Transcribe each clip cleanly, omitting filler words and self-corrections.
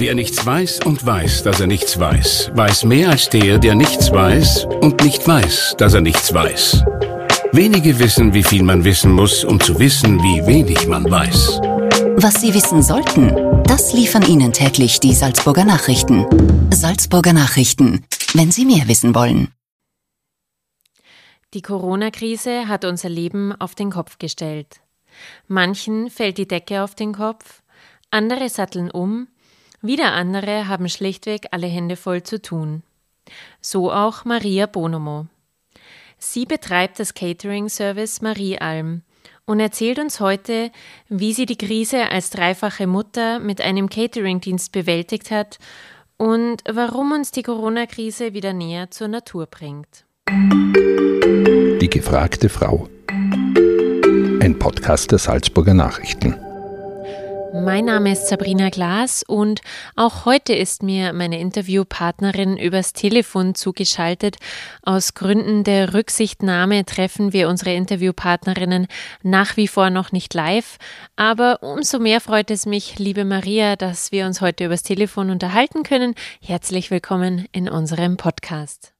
Wer nichts weiß und weiß, dass er nichts weiß, weiß mehr als der, der nichts weiß und nicht weiß, dass er nichts weiß. Wenige wissen, wie viel man wissen muss, um zu wissen, wie wenig man weiß. Was Sie wissen sollten, das liefern Ihnen täglich die Salzburger Nachrichten. Salzburger Nachrichten, wenn Sie mehr wissen wollen. Die Corona-Krise hat unser Leben auf den Kopf gestellt. Manchen fällt die Decke auf den Kopf, andere satteln um, wieder andere haben schlichtweg alle Hände voll zu tun. So auch Maria Bonomo. Sie betreibt das Catering-Service Marie Alm und erzählt uns heute, wie sie die Krise als dreifache Mutter mit einem Catering-Dienst bewältigt hat und warum uns die Corona-Krise wieder näher zur Natur bringt. Die gefragte Frau. Ein Podcast der Salzburger Nachrichten. Mein Name ist Sabrina Glas und auch heute ist mir meine Interviewpartnerin übers Telefon zugeschaltet. Aus Gründen der Rücksichtnahme treffen wir unsere Interviewpartnerinnen nach wie vor noch nicht live. Aber umso mehr freut es mich, liebe Maria, dass wir uns heute übers Telefon unterhalten können. Herzlich willkommen in unserem Podcast.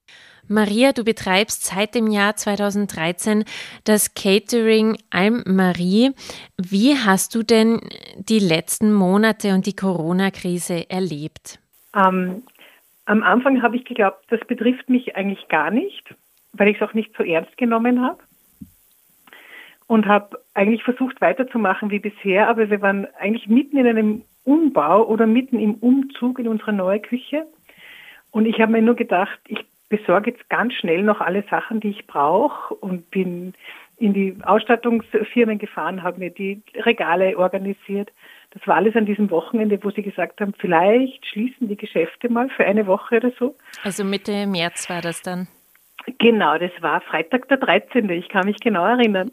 Maria, du betreibst seit dem Jahr 2013 das Catering Alm Marie. Wie hast du denn die letzten Monate und die Corona-Krise erlebt? Am Anfang habe ich geglaubt, das betrifft mich eigentlich gar nicht, weil ich es auch nicht so ernst genommen habe. Und habe eigentlich versucht weiterzumachen wie bisher, aber wir waren eigentlich mitten in einem Umbau oder mitten im Umzug in unsere neue Küche. Und ich habe mir nur gedacht, ich besorge jetzt ganz schnell noch alle Sachen, die ich brauche, und bin in die Ausstattungsfirmen gefahren, habe mir die Regale organisiert. Das war alles an diesem Wochenende, wo sie gesagt haben, vielleicht schließen die Geschäfte mal für eine Woche oder so. Also Mitte März war das dann? Genau, das war Freitag der 13. Ich kann mich genau erinnern.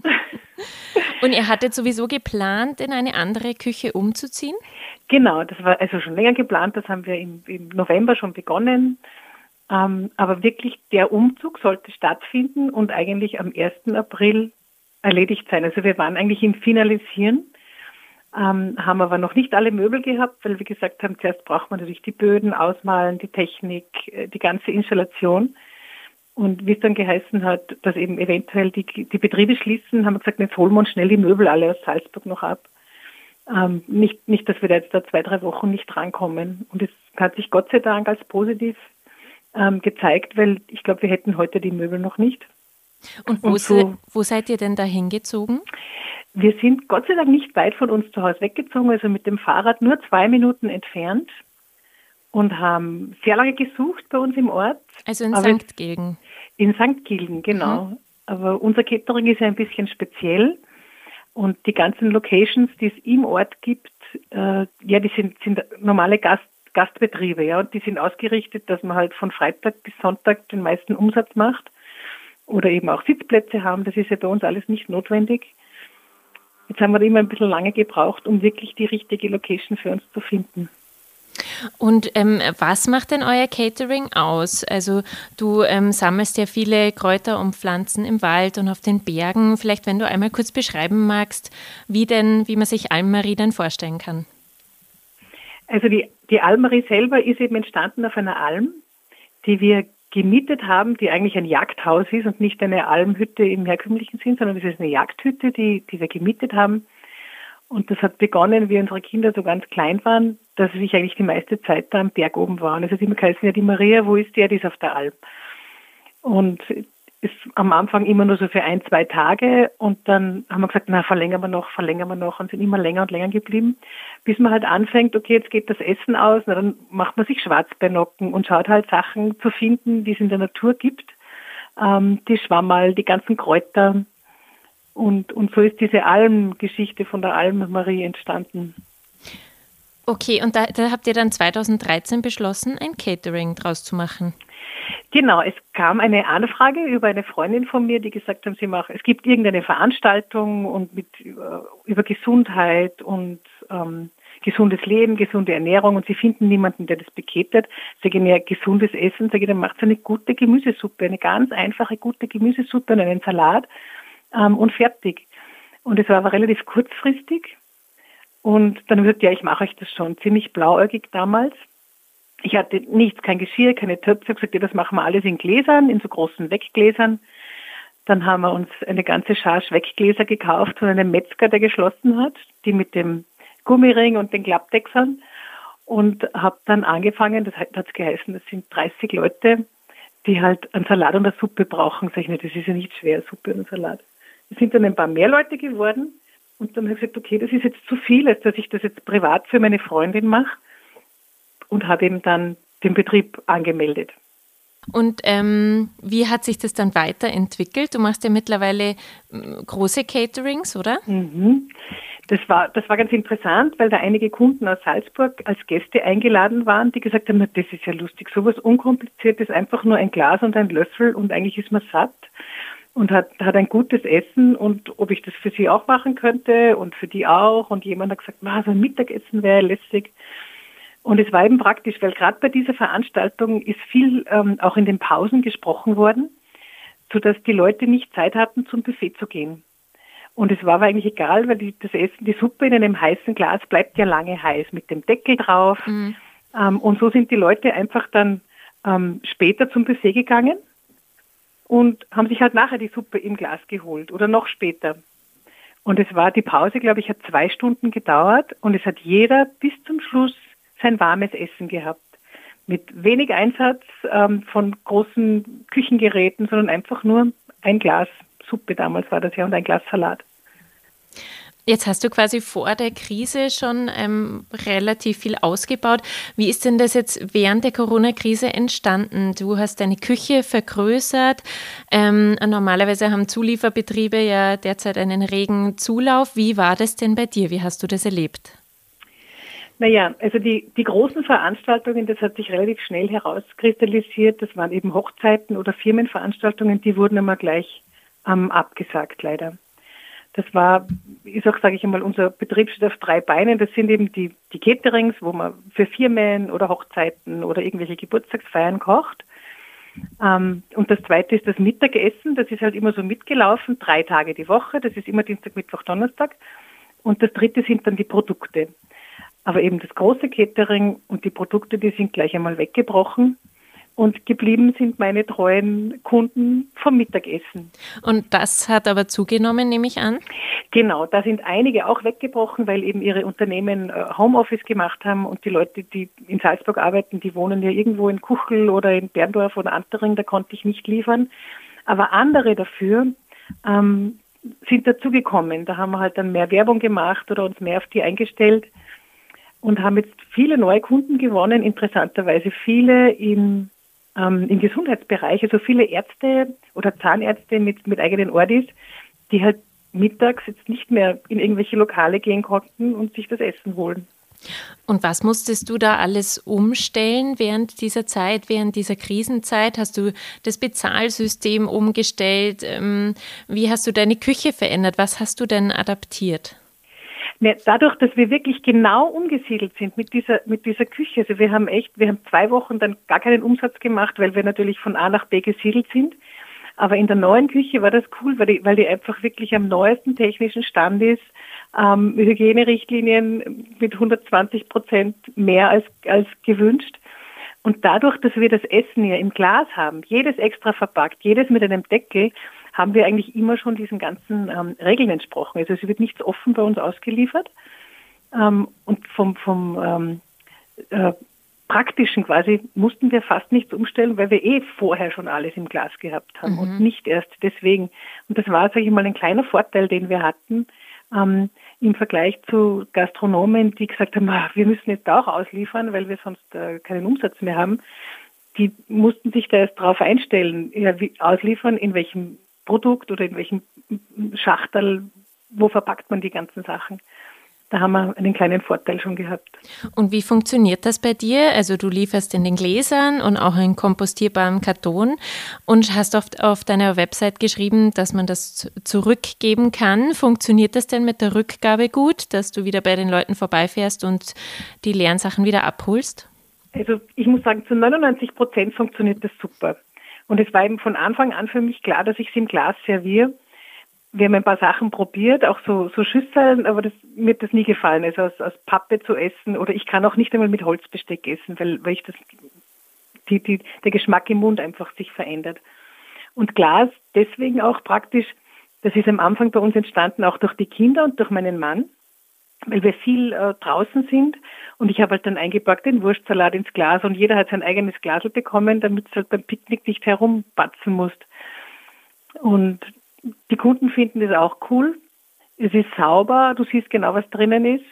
Und ihr hattet sowieso geplant, in eine andere Küche umzuziehen? Genau, das war also schon länger geplant. Das haben wir im November schon begonnen. Aber wirklich, der Umzug sollte stattfinden und eigentlich am 1. April erledigt sein. Also wir waren eigentlich im Finalisieren, haben aber noch nicht alle Möbel gehabt, weil wir gesagt haben, zuerst braucht man natürlich die Böden, Ausmalen, die Technik, die ganze Installation. Und wie es dann geheißen hat, dass eben eventuell die Betriebe schließen, haben wir gesagt, jetzt holen wir uns schnell die Möbel alle aus Salzburg noch ab. Nicht, dass wir da jetzt da 2-3 Wochen nicht drankommen. Und es hat sich Gott sei Dank als positiv gezeigt, weil ich glaube, wir hätten heute die Möbel noch nicht. Wo seid ihr denn da hingezogen? Wir sind Gott sei Dank nicht weit von uns zu Hause weggezogen, also mit dem Fahrrad nur 2 Minuten entfernt, und haben sehr lange gesucht bei uns im Ort. Also in St. Gilgen. In St. Gilgen, genau. Mhm. Aber unser Catering ist ja ein bisschen speziell und die ganzen Locations, die es im Ort gibt, die sind normale Gastbetriebe, ja, und die sind ausgerichtet, dass man halt von Freitag bis Sonntag den meisten Umsatz macht oder eben auch Sitzplätze haben. Das ist ja bei uns alles nicht notwendig. Jetzt haben wir immer ein bisschen lange gebraucht, um wirklich die richtige Location für uns zu finden. Und was macht denn euer Catering aus? Also du sammelst ja viele Kräuter und Pflanzen im Wald und auf den Bergen. Vielleicht, wenn du einmal kurz beschreiben magst, wie man sich Alm Marie dann vorstellen kann. Also die Alm Marie selber ist eben entstanden auf einer Alm, die wir gemietet haben, die eigentlich ein Jagdhaus ist und nicht eine Almhütte im herkömmlichen Sinn, sondern es ist eine Jagdhütte, die wir gemietet haben. Und das hat begonnen, wie unsere Kinder so ganz klein waren, dass ich eigentlich die meiste Zeit da am Berg oben war. Und es hat immer geheißen, ja, die Maria, wo ist die? Die ist auf der Alm. Und ist am Anfang immer nur so für 1-2 Tage, und dann haben wir gesagt, na, verlängern wir noch, und sind immer länger und länger geblieben, bis man halt anfängt, okay, jetzt geht das Essen aus, na, dann macht man sich Schwarzbeernocken und schaut halt Sachen zu finden, die es in der Natur gibt, die Schwammerl, die ganzen Kräuter, und so ist diese Almgeschichte von der Alm Marie entstanden. Okay, und da habt ihr dann 2013 beschlossen, ein Catering draus zu machen. Genau, es kam eine Anfrage über eine Freundin von mir, die gesagt haben, es gibt irgendeine Veranstaltung und über Gesundheit und gesundes Leben, gesunde Ernährung, und sie finden niemanden, der das beketet. Sie gehen ja gesundes Essen, dann macht sie eine gute Gemüsesuppe, eine ganz einfache gute Gemüsesuppe und einen Salat und fertig. Und es war aber relativ kurzfristig. Und dann habe ich gesagt, ja, ich mache euch das schon. Ziemlich blauäugig damals. Ich hatte nichts, kein Geschirr, keine Töpfe. Ich habe gesagt, ja, das machen wir alles in Gläsern, in so großen Weggläsern. Dann haben wir uns eine ganze Charge Weggläser gekauft von einem Metzger, der geschlossen hat, die mit dem Gummiring und den Klappdeckeln. Und habe dann angefangen, das hat geheißen, das sind 30 Leute, die halt einen Salat und eine Suppe brauchen. Sag ich mir, das ist ja nicht schwer, Suppe und Salat. Es sind dann ein paar mehr Leute geworden. Und dann habe ich gesagt, okay, das ist jetzt zu viel, als dass ich das jetzt privat für meine Freundin mache. Und habe eben dann den Betrieb angemeldet. Und wie hat sich das dann weiterentwickelt? Du machst ja mittlerweile große Caterings, oder? Mhm. Das war ganz interessant, weil da einige Kunden aus Salzburg als Gäste eingeladen waren, die gesagt haben, na, das ist ja lustig, sowas Unkompliziertes, einfach nur ein Glas und ein Löffel und eigentlich ist man satt. Und hat ein gutes Essen und ob ich das für sie auch machen könnte und für die auch. Und jemand hat gesagt, so ein Mittagessen wäre lässig. Und es war eben praktisch, weil gerade bei dieser Veranstaltung ist viel auch in den Pausen gesprochen worden, sodass die Leute nicht Zeit hatten, zum Buffet zu gehen. Und es war eigentlich egal, weil das Essen, die Suppe in einem heißen Glas bleibt ja lange heiß mit dem Deckel drauf. Mhm. Und so sind die Leute einfach dann später zum Buffet gegangen. Und haben sich halt nachher die Suppe im Glas geholt oder noch später. Und es war die Pause, glaube ich, hat 2 Stunden gedauert und es hat jeder bis zum Schluss sein warmes Essen gehabt. Mit wenig Einsatz von großen Küchengeräten, sondern einfach nur ein Glas Suppe, damals war das ja, und ein Glas Salat. Jetzt hast du quasi vor der Krise schon relativ viel ausgebaut. Wie ist denn das jetzt während der Corona-Krise entstanden? Du hast deine Küche vergrößert. Normalerweise haben Zulieferbetriebe ja derzeit einen regen Zulauf. Wie war das denn bei dir? Wie hast du das erlebt? Naja, also die großen Veranstaltungen, das hat sich relativ schnell herauskristallisiert. Das waren eben Hochzeiten oder Firmenveranstaltungen, die wurden immer gleich abgesagt, leider. Das ist auch, sage ich einmal, unser Betrieb steht auf 3 Beinen. Das sind eben die Caterings, wo man für Firmen oder Hochzeiten oder irgendwelche Geburtstagsfeiern kocht. Und das zweite ist das Mittagessen. Das ist halt immer so mitgelaufen, 3 Tage die Woche. Das ist immer Dienstag, Mittwoch, Donnerstag. Und das dritte sind dann die Produkte. Aber eben das große Catering und die Produkte, die sind gleich einmal weggebrochen. Und geblieben sind meine treuen Kunden vom Mittagessen. Und das hat aber zugenommen, nehme ich an? Genau, da sind einige auch weggebrochen, weil eben ihre Unternehmen Homeoffice gemacht haben und die Leute, die in Salzburg arbeiten, die wohnen ja irgendwo in Kuchl oder in Berndorf oder Antering, da konnte ich nicht liefern. Aber andere dafür sind dazugekommen. Da haben wir halt dann mehr Werbung gemacht oder uns mehr auf die eingestellt und haben jetzt viele neue Kunden gewonnen, interessanterweise viele im Gesundheitsbereich, also viele Ärzte oder Zahnärzte mit eigenen Ordis, die halt mittags jetzt nicht mehr in irgendwelche Lokale gehen konnten und sich das Essen holen. Und was musstest du da alles umstellen während dieser Zeit, während dieser Krisenzeit? Hast du das Bezahlsystem umgestellt? Wie hast du deine Küche verändert? Was hast du denn adaptiert? Dadurch, dass wir wirklich genau umgesiedelt sind mit dieser Küche, also wir haben 2 Wochen dann gar keinen Umsatz gemacht, weil wir natürlich von A nach B gesiedelt sind. Aber in der neuen Küche war das cool, weil die einfach wirklich am neuesten technischen Stand ist, Hygienerichtlinien mit 120% mehr als gewünscht. Und dadurch, dass wir das Essen ja im Glas haben, jedes extra verpackt, jedes mit einem Deckel, haben wir eigentlich immer schon diesen ganzen Regeln entsprochen. Also es wird nichts offen bei uns ausgeliefert. Und vom Praktischen quasi mussten wir fast nichts umstellen, weil wir vorher schon alles im Glas gehabt haben und nicht erst deswegen. Und das war, sage ich mal, ein kleiner Vorteil, den wir hatten im Vergleich zu Gastronomen, die gesagt haben, wir müssen jetzt auch ausliefern, weil wir sonst keinen Umsatz mehr haben. Die mussten sich da erst drauf einstellen, ja, wie ausliefern, in welchem Produkt oder in welchem Schachtel, wo verpackt man die ganzen Sachen. Da haben wir einen kleinen Vorteil schon gehabt. Und wie funktioniert das bei dir? Also du lieferst in den Gläsern und auch in kompostierbarem Karton und hast oft auf deiner Website geschrieben, dass man das zurückgeben kann. Funktioniert das denn mit der Rückgabe gut, dass du wieder bei den Leuten vorbeifährst und die leeren Sachen wieder abholst? Also ich muss sagen, zu 99% funktioniert das super. Und es war eben von Anfang an für mich klar, dass ich es im Glas serviere, Wir haben ein paar Sachen probiert, auch so Schüsseln, aber mir hat das nie gefallen, also aus Pappe zu essen. Oder ich kann auch nicht einmal mit Holzbesteck essen, weil ich der Geschmack im Mund einfach sich verändert. Und Glas deswegen auch praktisch, das ist am Anfang bei uns entstanden, auch durch die Kinder und durch meinen Mann, weil wir viel draußen sind. Und ich habe halt dann eingeborgt den Wurstsalat ins Glas und jeder hat sein eigenes Glasl bekommen, damit du halt beim Picknick nicht herumbatzen musst. Und die Kunden finden das auch cool. Es ist sauber, du siehst genau, was drinnen ist.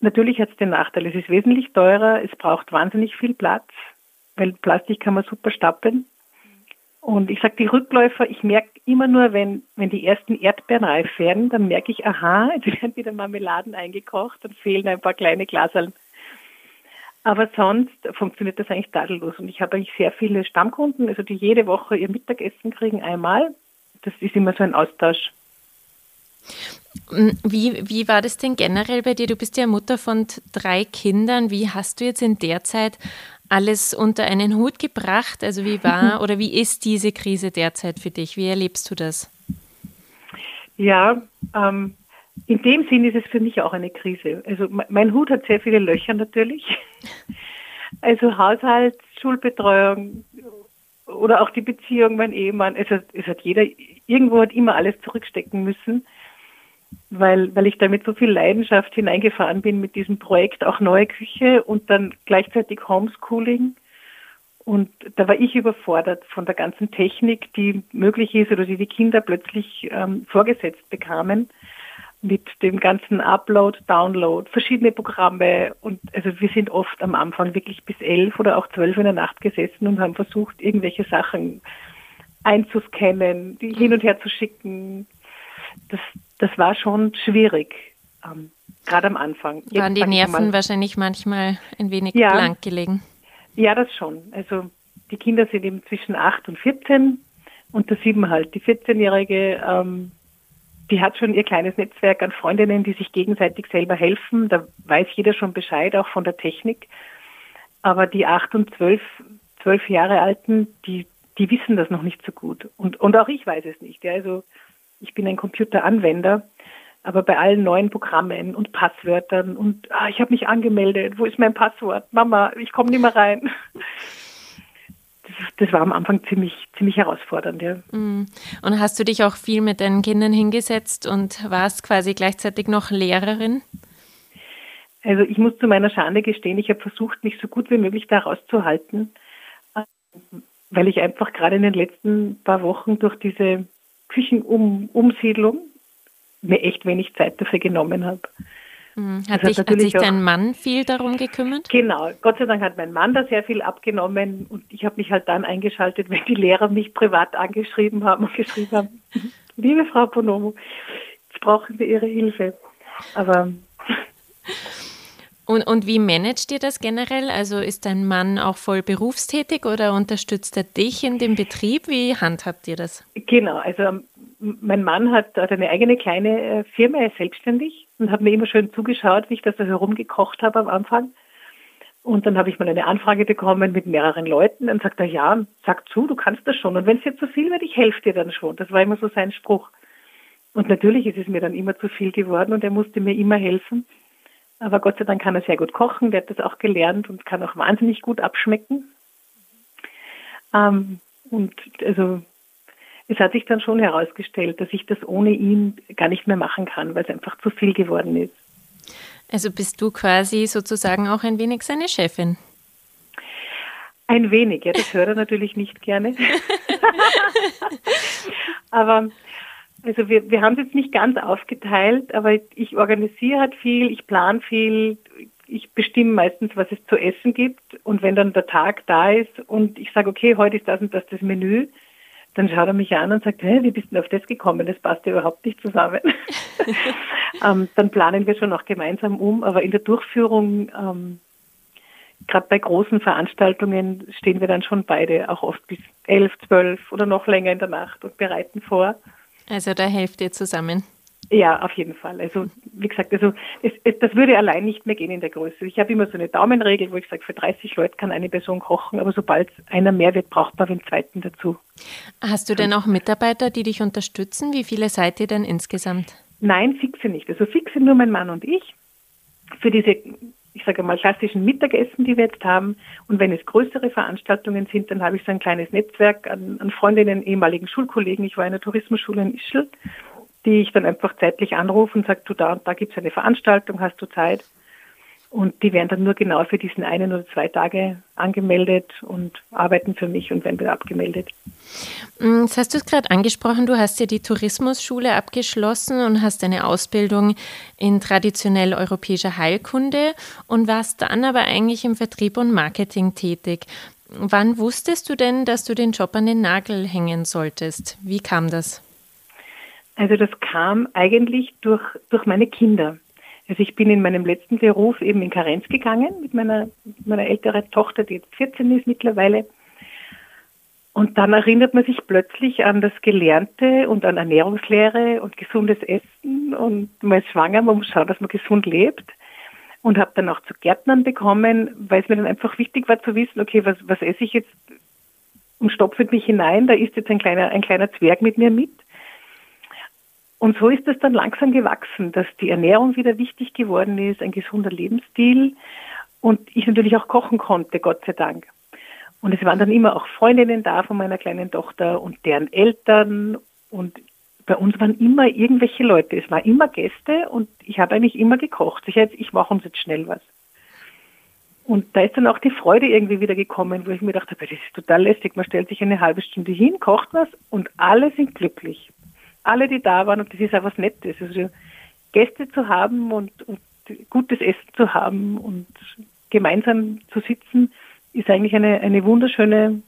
Natürlich hat es den Nachteil, es ist wesentlich teurer, es braucht wahnsinnig viel Platz, weil Plastik kann man super stapeln. Und ich sage, die Rückläufer, ich merke immer nur, wenn die ersten Erdbeeren reif werden, dann merke ich, aha, jetzt werden wieder Marmeladen eingekocht und fehlen ein paar kleine Glaserln. Aber sonst funktioniert das eigentlich tadellos. Und ich habe eigentlich sehr viele Stammkunden, also die jede Woche ihr Mittagessen kriegen einmal. Das ist immer so ein Austausch. Wie war das denn generell bei dir? Du bist ja Mutter von 3 Kindern. Wie hast du jetzt in der Zeit alles unter einen Hut gebracht? Also wie war oder wie ist diese Krise derzeit für dich? Wie erlebst du das? Ja, in dem Sinn ist es für mich auch eine Krise. Also mein Hut hat sehr viele Löcher natürlich. Also Haushalt, Schulbetreuung oder auch die Beziehung, mein Ehemann. Es hat jeder, irgendwo hat immer alles zurückstecken müssen, weil ich da mit so viel Leidenschaft hineingefahren bin mit diesem Projekt, auch neue Küche und dann gleichzeitig Homeschooling. Und da war ich überfordert von der ganzen Technik, die möglich ist oder die die Kinder plötzlich vorgesetzt bekamen mit dem ganzen Upload, Download, verschiedene Programme. Und also wir sind oft am Anfang wirklich bis 11 oder auch 12 in der Nacht gesessen und haben versucht, irgendwelche Sachen einzuscannen, die hin und her zu schicken. Das war schon schwierig, gerade am Anfang. Jetzt waren die Nerven wahrscheinlich manchmal ein wenig blank gelegen? Ja, das schon. Also die Kinder sind eben zwischen 8 und 14 und da sieht man halt, die 14-Jährige, die hat schon ihr kleines Netzwerk an Freundinnen, die sich gegenseitig selber helfen. Da weiß jeder schon Bescheid, auch von der Technik. Aber die 8 und 12 Jahre Alten, die wissen das noch nicht so gut. Und auch ich weiß es nicht. Ja, also ich bin ein Computeranwender, aber bei allen neuen Programmen und Passwörtern und ich habe mich angemeldet, wo ist mein Passwort? Mama, ich komme nicht mehr rein. Das war am Anfang ziemlich herausfordernd, ja. Und hast du dich auch viel mit deinen Kindern hingesetzt und warst quasi gleichzeitig noch Lehrerin? Also ich muss zu meiner Schande gestehen, ich habe versucht, mich so gut wie möglich da rauszuhalten, weil ich einfach gerade in den letzten paar Wochen durch diese Küchenumsiedlung mir echt wenig Zeit dafür genommen habe. Hat sich dein Mann viel darum gekümmert? Genau, Gott sei Dank hat mein Mann da sehr viel abgenommen und ich habe mich halt dann eingeschaltet, wenn die Lehrer mich privat angeschrieben haben und geschrieben haben, liebe Frau Bonomo, jetzt brauchen wir Ihre Hilfe. Aber und wie managt ihr das generell? Also ist dein Mann auch voll berufstätig oder unterstützt er dich in dem Betrieb? Wie handhabt ihr das? Genau, also mein Mann hat eine eigene kleine Firma, er ist selbstständig und hat mir immer schön zugeschaut, wie ich das so herumgekocht habe am Anfang. Und dann habe ich mal eine Anfrage bekommen mit mehreren Leuten. Dann sagt er, ja, sag zu, du kannst das schon. Und wenn es dir zu viel wird, ich helfe dir dann schon. Das war immer so sein Spruch. Und natürlich ist es mir dann immer zu viel geworden und er musste mir immer helfen. Aber Gott sei Dank kann er sehr gut kochen, der hat das auch gelernt und kann auch wahnsinnig gut abschmecken. Und also es hat sich dann schon herausgestellt, dass ich das ohne ihn gar nicht mehr machen kann, weil es einfach zu viel geworden ist. Also bist du quasi sozusagen auch ein wenig seine Chefin? Ein wenig, ja, das hört er natürlich nicht gerne. Aber also wir haben es jetzt nicht ganz aufgeteilt, aber ich organisiere halt viel, ich plane viel, ich bestimme meistens, was es zu essen gibt. Und wenn dann der Tag da ist und ich sage, okay, heute ist das und das Menü, dann schaut er mich an und sagt, hey, wie bist du denn auf das gekommen? Das passt ja überhaupt nicht zusammen. Dann planen wir schon auch gemeinsam um, aber in der Durchführung, gerade bei großen Veranstaltungen, stehen wir dann schon beide auch oft bis 11, 12 oder noch länger in der Nacht und bereiten vor. Also da helft ihr zusammen. Ja, auf jeden Fall. Also wie gesagt, also das würde allein nicht mehr gehen in der Größe. Ich habe immer so eine Daumenregel, wo ich sage, für 30 Leute kann eine Person kochen, aber sobald einer mehr wird, braucht man den zweiten dazu. Hast du denn auch Mitarbeiter, die dich unterstützen? Wie viele seid ihr denn insgesamt? Nein, fixe nicht. Also fixe nur mein Mann und ich für diese, ich sage mal, klassischen Mittagessen, die wir jetzt haben. Und wenn es größere Veranstaltungen sind, dann habe ich so ein kleines Netzwerk an Freundinnen, ehemaligen Schulkollegen. Ich war in der Tourismusschule in Ischl, die ich dann einfach zeitlich anrufe und sage, du, da und da gibt es eine Veranstaltung, hast du Zeit? Und die werden dann nur genau für diesen einen oder zwei Tage angemeldet und arbeiten für mich und werden wieder abgemeldet. Jetzt hast du es gerade angesprochen, du hast ja die Tourismusschule abgeschlossen und hast eine Ausbildung in traditionell europäischer Heilkunde und warst dann aber eigentlich im Vertrieb und Marketing tätig. Wann wusstest du denn, dass du den Job an den Nagel hängen solltest? Wie kam das? Also das kam eigentlich durch meine Kinder. Also ich bin in meinem letzten Beruf eben in Karenz gegangen mit meiner älteren Tochter, die jetzt 14 ist mittlerweile. Und dann erinnert man sich plötzlich an das Gelernte und an Ernährungslehre und gesundes Essen. Und man ist schwanger, man muss schauen, dass man gesund lebt. Und habe dann auch zu Gärtnern bekommen, weil es mir dann einfach wichtig war zu wissen, okay, was esse ich jetzt und stopft mich hinein, da ist jetzt ein kleiner Zwerg mit mir mit. Und so ist das dann langsam gewachsen, dass die Ernährung wieder wichtig geworden ist, ein gesunder Lebensstil und ich natürlich auch kochen konnte, Gott sei Dank. Und es waren dann immer auch Freundinnen da von meiner kleinen Tochter und deren Eltern und bei uns waren immer irgendwelche Leute, es waren immer Gäste und ich habe eigentlich immer gekocht. Ich mache uns jetzt schnell was. Und da ist dann auch die Freude irgendwie wieder gekommen, wo ich mir gedacht habe, das ist total lästig, man stellt sich eine halbe Stunde hin, kocht was und alle sind glücklich. Alle, die da waren, und das ist auch was Nettes. Also Gäste zu haben und gutes Essen zu haben und gemeinsam zu sitzen, ist eigentlich eine wunderschöne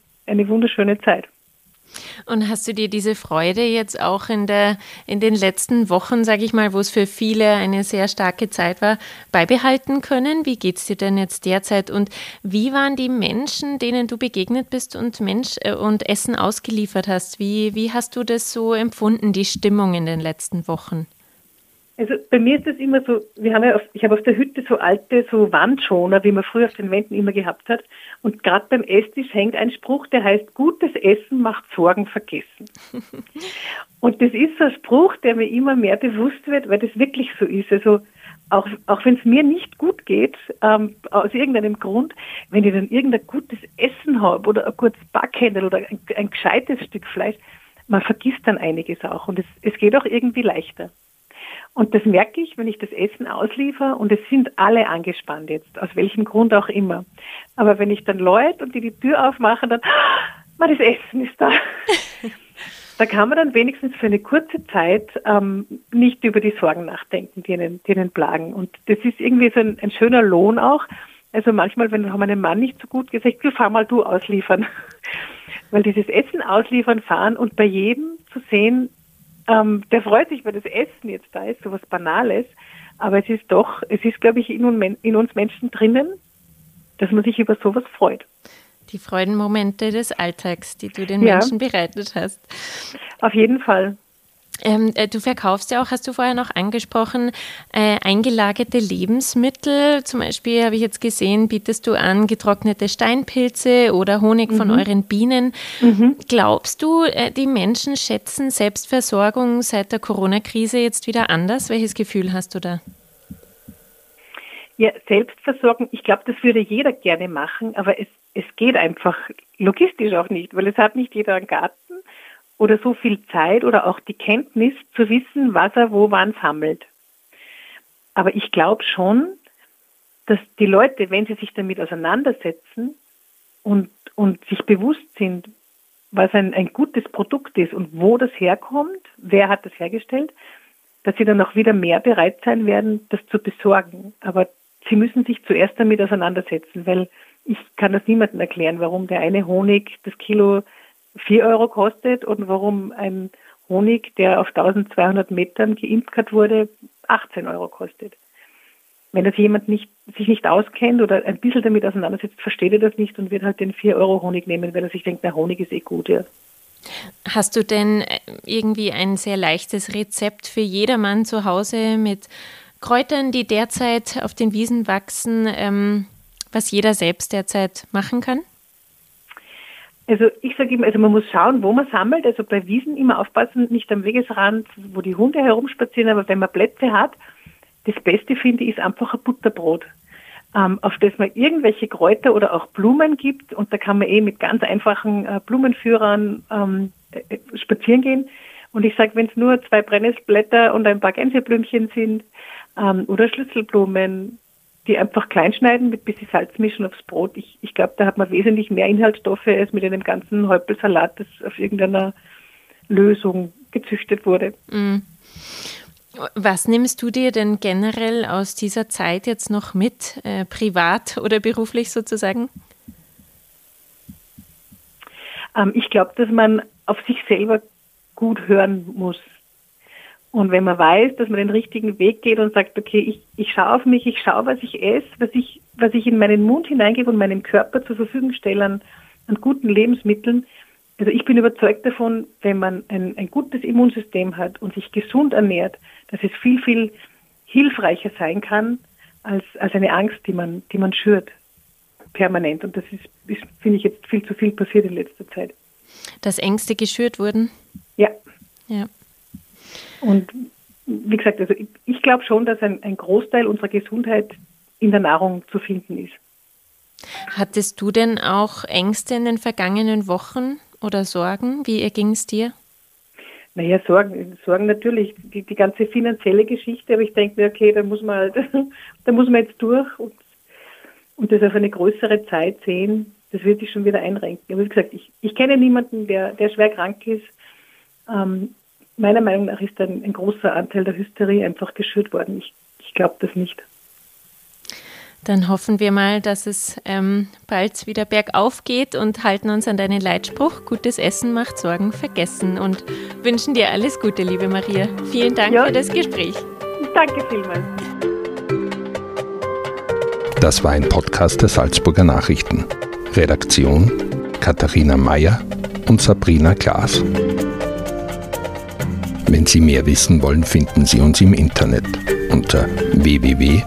Zeit. Und hast du dir diese Freude jetzt auch in den letzten Wochen, sage ich mal, wo es für viele eine sehr starke Zeit war, beibehalten können? Wie geht's dir denn jetzt derzeit? Und wie waren die Menschen, denen du begegnet bist und Essen ausgeliefert hast? Wie hast du das so empfunden, die Stimmung in den letzten Wochen? Also bei mir ist das immer so, ich habe auf der Hütte so alte so Wandschoner, wie man früher auf den Wänden immer gehabt hat. Und gerade beim Esstisch hängt ein Spruch, der heißt, gutes Essen macht Sorgen vergessen. Und das ist so ein Spruch, der mir immer mehr bewusst wird, weil das wirklich so ist. Also auch wenn es mir nicht gut geht, aus irgendeinem Grund, wenn ich dann irgendein gutes Essen habe oder ein gutes Backhändel oder ein gescheites Stück Fleisch, man vergisst dann einiges auch. Und es geht auch irgendwie leichter. Und das merke ich, wenn ich das Essen ausliefere und es sind alle angespannt jetzt, aus welchem Grund auch immer. Aber wenn ich dann Leute und die Tür aufmachen, dann, man, das Essen ist da. Da kann man dann wenigstens für eine kurze Zeit nicht über die Sorgen nachdenken, die einen plagen. Und das ist irgendwie so ein schöner Lohn auch. Also manchmal, wenn meinem Mann nicht so gut gesagt, du fahr mal du ausliefern. Weil dieses Essen ausliefern, fahren und bei jedem zu sehen, der freut sich, weil das Essen jetzt da ist, so was Banales. Aber es ist, glaube ich, in uns Menschen drinnen, dass man sich über sowas freut. Die Freudenmomente des Alltags, die du den Menschen bereitet hast. Auf jeden Fall. Du verkaufst ja auch, hast du vorher noch angesprochen, eingelagerte Lebensmittel. Zum Beispiel habe ich jetzt gesehen, bietest du an getrocknete Steinpilze oder Honig von euren Bienen. Mhm. Glaubst du, die Menschen schätzen Selbstversorgung seit der Corona-Krise jetzt wieder anders? Welches Gefühl hast du da? Ja, Selbstversorgung, ich glaube, das würde jeder gerne machen, aber es geht einfach logistisch auch nicht, weil es hat nicht jeder einen Garten oder so viel Zeit oder auch die Kenntnis zu wissen, was er wo wann sammelt. Aber ich glaube schon, dass die Leute, wenn sie sich damit auseinandersetzen und sich bewusst sind, was ein gutes Produkt ist und wo das herkommt, wer hat das hergestellt, dass sie dann auch wieder mehr bereit sein werden, das zu besorgen. Aber sie müssen sich zuerst damit auseinandersetzen, weil ich kann das niemandem erklären, warum der eine Honig das Kilo 4 € kostet und warum ein Honig, der auf 1200 Metern geimpft wurde, 18 € kostet. Wenn das jemand sich nicht auskennt oder ein bisschen damit auseinandersetzt, versteht er das nicht und wird halt den 4 € Honig nehmen, weil er sich denkt, na, Honig ist eh gut, ja. Hast du denn irgendwie ein sehr leichtes Rezept für jedermann zu Hause mit Kräutern, die derzeit auf den Wiesen wachsen, was jeder selbst derzeit machen kann? Also ich sage immer, also man muss schauen, wo man sammelt. Also bei Wiesen immer aufpassen, nicht am Wegesrand, wo die Hunde herumspazieren, aber wenn man Plätze hat, das Beste finde ich ist einfach ein Butterbrot, auf das man irgendwelche Kräuter oder auch Blumen gibt. Und da kann man mit ganz einfachen Blumenführern spazieren gehen. Und ich sage, wenn es nur 2 Brennnesselblätter und ein paar Gänseblümchen sind oder Schlüsselblumen, die einfach klein schneiden, mit ein bisschen Salz mischen aufs Brot. Ich glaube, da hat man wesentlich mehr Inhaltsstoffe als mit einem ganzen Häupelsalat, das auf irgendeiner Lösung gezüchtet wurde. Mhm. Was nimmst du dir denn generell aus dieser Zeit jetzt noch mit, privat oder beruflich sozusagen? Ich glaube, dass man auf sich selber gut hören muss. Und wenn man weiß, dass man den richtigen Weg geht und sagt, okay, ich schaue auf mich, ich schaue, was ich esse, was ich in meinen Mund hineingebe und meinem Körper zur Verfügung stelle an guten Lebensmitteln. Also ich bin überzeugt davon, wenn man ein gutes Immunsystem hat und sich gesund ernährt, dass es viel, viel hilfreicher sein kann als eine Angst, die man schürt permanent. Und das ist finde ich, jetzt viel zu viel passiert in letzter Zeit. Dass Ängste geschürt wurden? Ja. Und wie gesagt, also ich glaube schon, dass ein Großteil unserer Gesundheit in der Nahrung zu finden ist. Hattest du denn auch Ängste in den vergangenen Wochen oder Sorgen? Wie erging es dir? Naja, Sorgen natürlich, die ganze finanzielle Geschichte, aber ich denke mir, okay, da muss man jetzt durch und das auf eine größere Zeit sehen, das wird sich schon wieder einrenken. Aber wie gesagt, ich kenne niemanden, der schwer krank ist. Meiner Meinung nach ist ein großer Anteil der Hysterie einfach geschürt worden. Ich glaube das nicht. Dann hoffen wir mal, dass es bald wieder bergauf geht und halten uns an deinen Leitspruch, gutes Essen macht Sorgen vergessen, und wünschen dir alles Gute, liebe Maria. Vielen Dank für das Gespräch. Danke vielmals. Das war ein Podcast der Salzburger Nachrichten. Redaktion Katharina Mayer und Sabrina Glas. Wenn Sie mehr wissen wollen, finden Sie uns im Internet unter www.sn.at.